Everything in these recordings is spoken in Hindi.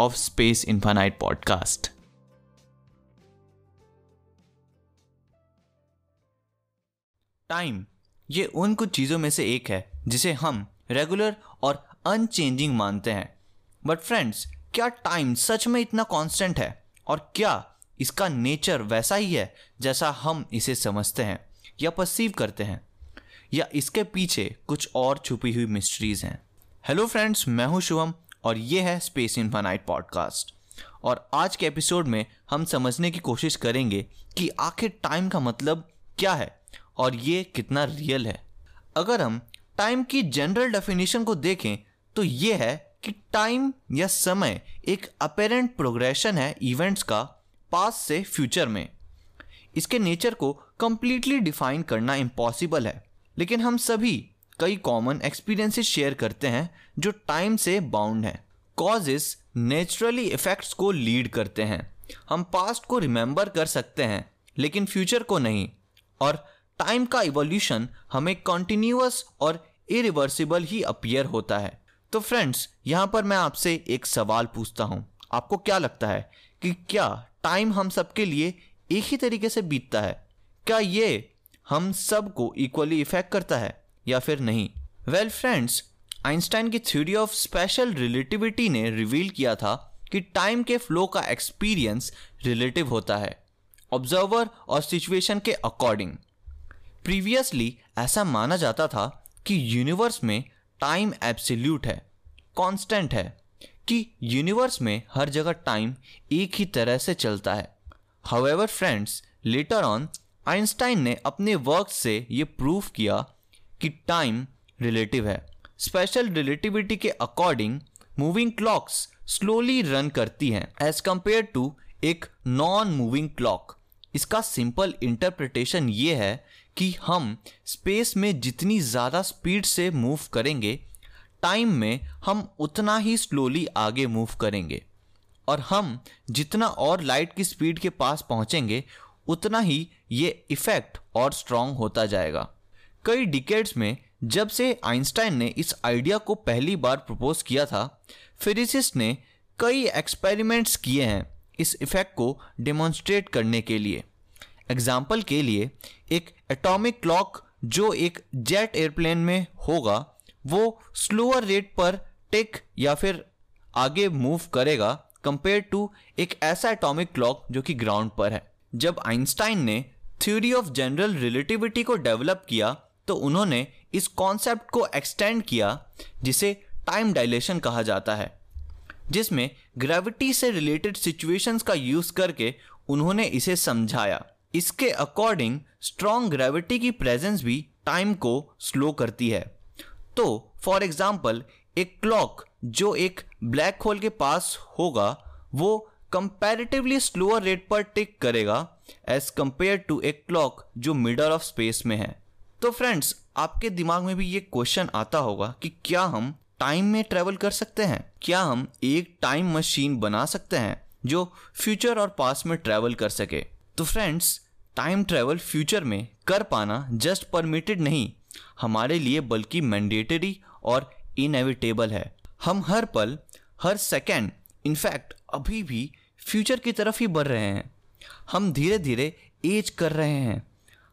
Of space infinite podcast. Time ये उन कुछ चीज़ों में से एक है जिसे हम रेगुलर और अनचेंजिंग मानते हैं। बट फ्रेंड्स, क्या टाइम सच में इतना कांस्टेंट है, और क्या इसका नेचर वैसा ही है जैसा हम इसे समझते हैं या परसीव करते हैं, या इसके पीछे कुछ और छुपी हुई मिस्ट्रीज हैं? हेलो फ्रेंड्स, मैं हूं शुभम और ये है स्पेस इनफिनाइट पॉडकास्ट। और आज के एपिसोड में हम समझने की कोशिश करेंगे कि आखिर टाइम का मतलब क्या है और ये कितना रियल है। अगर हम टाइम की जनरल डेफिनेशन को देखें तो ये है कि टाइम या समय एक अपेरेंट प्रोग्रेशन है इवेंट्स का पास्ट से फ्यूचर में। इसके नेचर को कम्प्लीटली डिफाइन करना इम्पॉसिबल है, लेकिन हम सभी कई कॉमन एक्सपीरियंसेस शेयर करते हैं जो टाइम से बाउंड हैं। कॉजेस नेचुरली इफेक्ट्स को लीड करते हैं। हम पास्ट को रिमेंबर कर सकते हैं लेकिन फ्यूचर को नहीं, और टाइम का इवोल्यूशन हमें कॉन्टिन्यूअस और इरिवर्सिबल ही अपीयर होता है। तो फ्रेंड्स, यहाँ पर मैं आपसे एक सवाल पूछता हूँ, आपको क्या लगता है कि क्या टाइम हम सबके लिए एक ही तरीके से बीतता है? क्या ये हम सबको इक्वली इफेक्ट करता है या फिर नहीं? वेल फ्रेंड्स, आइंस्टाइन की थ्योरी ऑफ स्पेशल रिलेटिविटी ने रिवील किया था कि टाइम के फ्लो का एक्सपीरियंस रिलेटिव होता है, ऑब्जर्वर और सिचुएशन के अकॉर्डिंग। प्रीवियसली ऐसा माना जाता था कि यूनिवर्स में टाइम एब्सोल्यूट है, कांस्टेंट है, कि यूनिवर्स में हर जगह टाइम एक ही तरह से चलता है। However friends, later on Einstein ने अपने वर्क से ये प्रूफ किया कि टाइम रिलेटिव है। स्पेशल रिलेटिविटी के according moving clocks slowly run करती हैं एज कंपेयर टू एक नॉन मूविंग क्लॉक। इसका सिंपल इंटरप्रिटेशन ये है कि हम स्पेस में जितनी ज़्यादा स्पीड से मूव करेंगे, टाइम में हम उतना ही स्लोली आगे मूव करेंगे, और हम जितना और लाइट की स्पीड के पास पहुँचेंगे उतना ही ये इफ़ेक्ट और स्ट्रॉन्ग होता जाएगा। कई डिकेड्स में जब से आइंस्टाइन ने इस आइडिया को पहली बार प्रपोज किया था, फिजिसिस्ट ने कई एक्सपेरिमेंट्स किए हैं इस इफ़ेक्ट को डेमोन्स्ट्रेट करने के लिए। एग्जाम्पल के लिए, एक एटॉमिक क्लॉक जो एक जेट एयरप्लेन में होगा वो स्लोअर रेट पर टिक या फिर आगे मूव करेगा कंपेयर टू एक ऐसा एटॉमिक क्लॉक जो कि ग्राउंड पर है। जब आइंस्टाइन ने थ्योरी ऑफ जनरल रिलेटिविटी को डेवलप किया तो उन्होंने इस कॉन्सेप्ट को एक्सटेंड किया जिसे टाइम डायलेशन कहा जाता है, जिसमें ग्रेविटी से रिलेटेड सिचुएशंस का यूज़ करके उन्होंने इसे समझाया। इसके अकॉर्डिंग स्ट्रॉन्ग ग्रेविटी की प्रेजेंस भी टाइम को स्लो करती है। तो फॉर एग्जांपल, एक क्लॉक जो एक ब्लैक होल के पास होगा वो कंपैरेटिवली स्लोअर रेट पर टिक करेगा एज कंपेयर टू एक क्लॉक जो मिडल ऑफ स्पेस में है। तो फ्रेंड्स, आपके दिमाग में भी ये क्वेश्चन आता होगा कि क्या हम टाइम में ट्रेवल कर सकते हैं? क्या हम एक टाइम मशीन बना सकते हैं जो फ्यूचर और पास्ट में ट्रेवल कर सके? तो फ्रेंड्स, टाइम ट्रेवल फ्यूचर में कर पाना जस्ट परमिटेड नहीं हमारे लिए, बल्कि मैंडेटरी और इनएविटेबल है। हम हर पल, हर सेकेंड, इनफैक्ट अभी भी फ्यूचर की तरफ ही बढ़ रहे हैं। हम धीरे धीरे एज कर रहे हैं,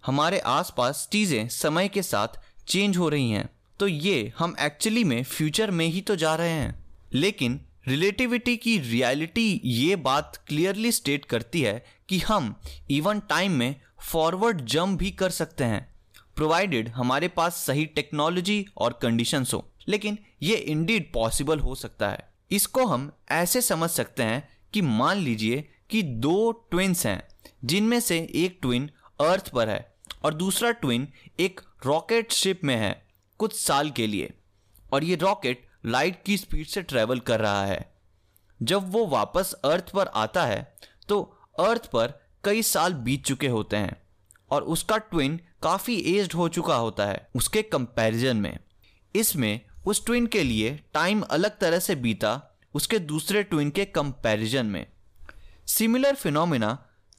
हमारे आसपास चीज़ें समय के साथ चेंज हो रही हैं, तो ये हम एक्चुअली में फ्यूचर में ही तो जा रहे हैं। लेकिन रिलेटिविटी की रियलिटी ये बात क्लियरली स्टेट करती है कि हम इवन टाइम में फॉरवर्ड जंप भी कर सकते हैं, प्रोवाइडेड हमारे पास सही टेक्नोलॉजी और कंडीशंस हो। लेकिन ये इंडीड पॉसिबल हो सकता है। इसको हम ऐसे समझ सकते हैं कि मान लीजिए कि दो ट्विन्स हैं, जिनमें से एक ट्विन अर्थ पर है और दूसरा ट्विन एक रॉकेट शिप में है कुछ साल के लिए, और ये रॉकेट लाइट की स्पीड से ट्रैवल कर रहा है। जब वो वापस अर्थ पर आता है तो अर्थ पर कई साल बीत चुके होते हैं और उसका ट्विन काफ़ी एज्ड हो चुका होता है उसके कंपैरिजन में। इसमें उस ट्विन के लिए टाइम अलग तरह से बीता उसके दूसरे ट्विन के कंपैरिजन में। सिमिलर फिनोमिना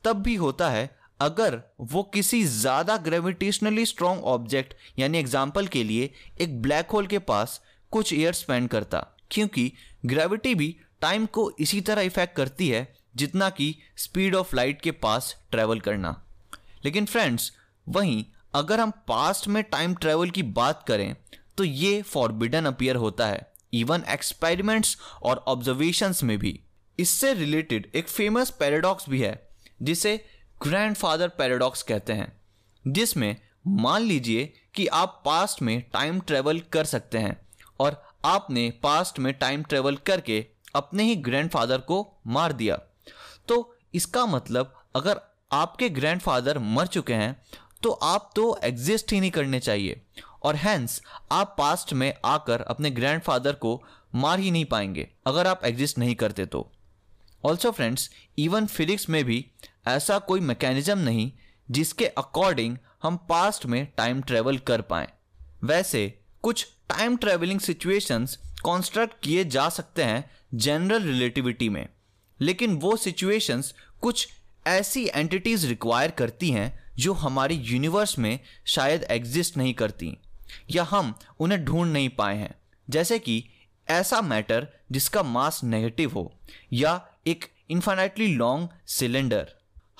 तब भी होता है अगर वो किसी ज़्यादा ग्रेविटेशनली स्ट्रॉन्ग ऑब्जेक्ट यानी एग्जाम्पल के लिए एक ब्लैक होल के पास कुछ ईयर स्पेंड करता, क्योंकि ग्रेविटी भी टाइम को इसी तरह इफेक्ट करती है जितना कि स्पीड ऑफ लाइट के पास ट्रैवल करना। लेकिन फ्रेंड्स, वहीं अगर हम पास्ट में टाइम ट्रैवल की बात करें तो ये फॉरबिडन अपीयर होता है इवन एक्सपेरिमेंट्स और ऑब्जर्वेशंस में भी। इससे रिलेटेड एक फेमस पैराडॉक्स भी है जिसे ग्रैंडफादर पैराडॉक्स कहते हैं, जिसमें मान लीजिए कि आप पास्ट में टाइम ट्रैवल कर सकते हैं और आपने पास्ट में टाइम ट्रैवल करके अपने ही ग्रैंडफादर को मार दिया, तो इसका मतलब अगर आपके ग्रैंडफादर मर चुके हैं तो आप तो एग्जिस्ट ही नहीं करने चाहिए और हैंस आप पास्ट में आकर अपने ग्रैंडफादर को मार ही नहीं पाएंगे अगर आप एग्जिस्ट नहीं करते तो। ऑल्सो फ्रेंड्स, इवन फिजिक्स में भी ऐसा कोई मैकेनिज्म नहीं जिसके अकॉर्डिंग हम पास्ट में टाइम ट्रैवल कर पाएँ। वैसे कुछ टाइम ट्रैवलिंग सिचुएशंस कॉन्स्ट्रक्ट किए जा सकते हैं जनरल रिलेटिविटी में, लेकिन वो सिचुएशंस कुछ ऐसी एंटिटीज़ रिक्वायर करती हैं जो हमारे यूनिवर्स में शायद एग्जिस्ट नहीं करती या हम उन्हें ढूंढ नहीं पाए हैं, जैसे कि ऐसा मैटर जिसका मास नेगेटिव हो या एक infinitely long cylinder.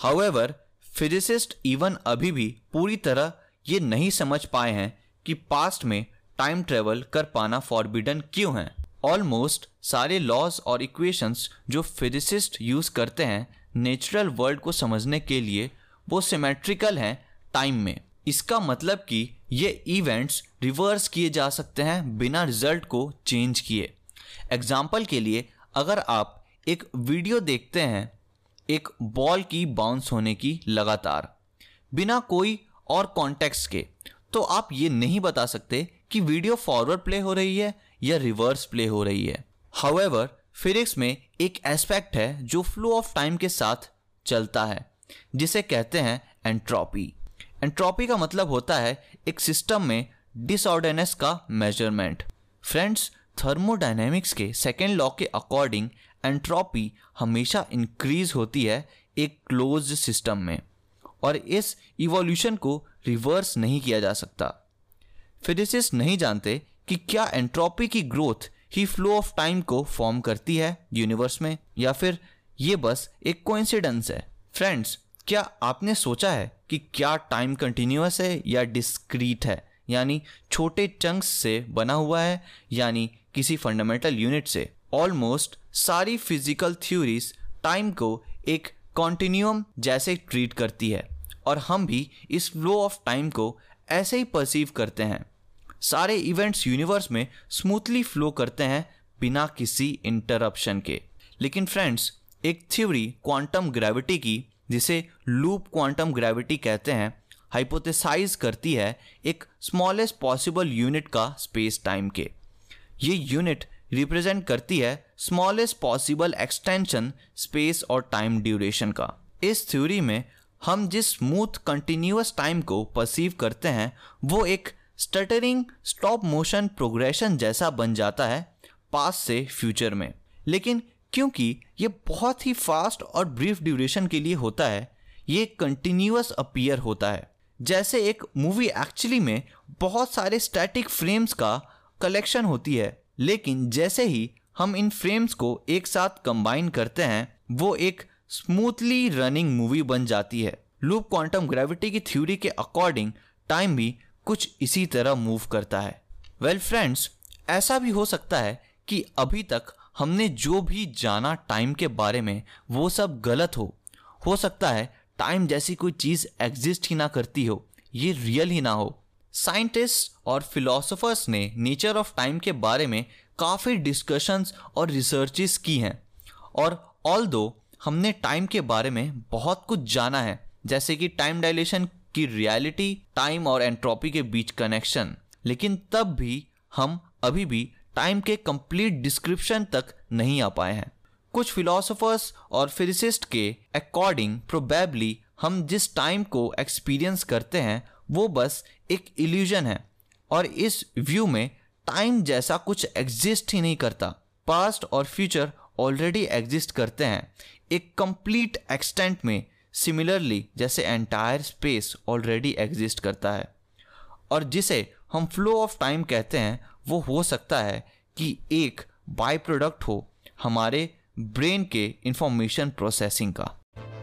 However, physicist even अभी भी पूरी तरह ये नहीं समझ पाए हैं कि पास्ट में टाइम ट्रेवल कर पाना फॉरबिडन क्यों है। ऑलमोस्ट सारे लॉज और इक्वेशंस जो फिजिसिस्ट यूज़ करते हैं नेचुरल वर्ल्ड को समझने के लिए वो सिमेट्रिकल हैं टाइम में। इसका मतलब कि ये इवेंट्स रिवर्स किए जा सकते हैं बिना रिजल्ट को चेंज किए। एग्जाम्पल के लिए, अगर आप एक वीडियो देखते हैं एक बॉल की बाउंस होने की लगातार बिना कोई और कॉन्टेक्स्ट के, तो आप ये नहीं बता सकते कि वीडियो फॉरवर्ड प्ले हो रही है या रिवर्स प्ले हो रही है। हाउएवर, फिजिक्स में एक एस्पेक्ट है जो फ्लो ऑफ टाइम के साथ चलता है जिसे कहते हैं एंट्रोपी। एंट्रोपी का मतलब होता है एक सिस्टम में डिसऑर्डरनेस का मेजरमेंट। फ्रेंड्स, थर्मोडायनेमिक्स के सेकेंड लॉ के अकॉर्डिंग एंट्रोपी हमेशा इंक्रीज होती है एक क्लोज्ड सिस्टम में और इस इवोल्यूशन को रिवर्स नहीं किया जा सकता। फिजिसिस्ट नहीं जानते कि क्या एंट्रोपी की ग्रोथ ही फ्लो ऑफ टाइम को फॉर्म करती है यूनिवर्स में या फिर ये बस एक कोइंसिडेंस है। फ्रेंड्स, क्या आपने सोचा है कि क्या टाइम कंटिन्यूअस है या डिस्क्रीट है, यानी छोटे चंक्स से बना हुआ है यानी किसी फंडामेंटल यूनिट से। ऑलमोस्ट सारी फिजिकल थ्योरीज टाइम को एक कॉन्टिन्यूम जैसे ट्रीट करती है और हम भी इस फ्लो ऑफ टाइम को ऐसे ही परसीव करते हैं। सारे इवेंट्स यूनिवर्स में स्मूथली फ्लो करते हैं बिना किसी इंटरप्शन के। लेकिन फ्रेंड्स, एक थ्योरी क्वांटम ग्रेविटी की, जिसे लूप क्वांटम ग्रेविटी कहते हैं, हाइपोथेसाइज करती है एक स्मॉलेस्ट पॉसिबल यूनिट का स्पेस टाइम के। ये यूनिट रिप्रेजेंट करती है स्मॉलेस्ट पॉसिबल एक्सटेंशन स्पेस और टाइम ड्यूरेशन का। इस थ्योरी में हम जिस स्मूथ कंटिन्यूअस टाइम को परसीव करते हैं वो एक स्टटरिंग स्टॉप मोशन प्रोग्रेशन जैसा बन जाता है पास्ट से फ्यूचर में। लेकिन क्योंकि ये बहुत ही फास्ट और ब्रीफ ड्यूरेशन के लिए होता है, ये कंटिन्यूअस अपीयर होता है, जैसे एक मूवी एक्चुअली में बहुत सारे स्टैटिक फ्रेम्स का कलेक्शन होती है, लेकिन जैसे ही हम इन फ्रेम्स को एक साथ कंबाइन करते हैं वो एक स्मूथली रनिंग मूवी बन जाती है। लूप क्वांटम ग्रेविटी की थ्योरी के अकॉर्डिंग टाइम भी कुछ इसी तरह मूव करता है। वेल फ्रेंड्स, ऐसा भी हो सकता है कि अभी तक हमने जो भी जाना टाइम के बारे में वो सब गलत हो सकता है टाइम जैसी कोई चीज़ एग्जिस्ट ही ना करती हो, ये रियल ही ना हो। साइंटिस्ट और फिलोसोफर्स ने नेचर ऑफ टाइम के बारे में काफ़ी डिस्कशंस और रिसर्चेस की हैं और ऑल्दो हमने टाइम के बारे में बहुत कुछ जाना है, जैसे कि टाइम डायलेशन की रियलिटी, टाइम और एंट्रोपी के बीच कनेक्शन, लेकिन तब भी हम अभी भी टाइम के कंप्लीट डिस्क्रिप्शन तक नहीं आ पाए हैं। कुछ फिलोसोफर्स और फिजिसिस्ट के अकॉर्डिंग प्रोबेबली हम जिस टाइम को एक्सपीरियंस करते हैं वो बस एक इल्यूजन है और इस व्यू में टाइम जैसा कुछ एग्जिस्ट ही नहीं करता। पास्ट और फ्यूचर ऑलरेडी एग्जिस्ट करते हैं एक कंप्लीट एक्सटेंट में, सिमिलरली जैसे एंटायर स्पेस ऑलरेडी एग्जिस्ट करता है। और जिसे हम फ्लो ऑफ टाइम कहते हैं वो हो सकता है कि एक बाय प्रोडक्ट हो हमारे ब्रेन के इंफॉर्मेशन प्रोसेसिंग का।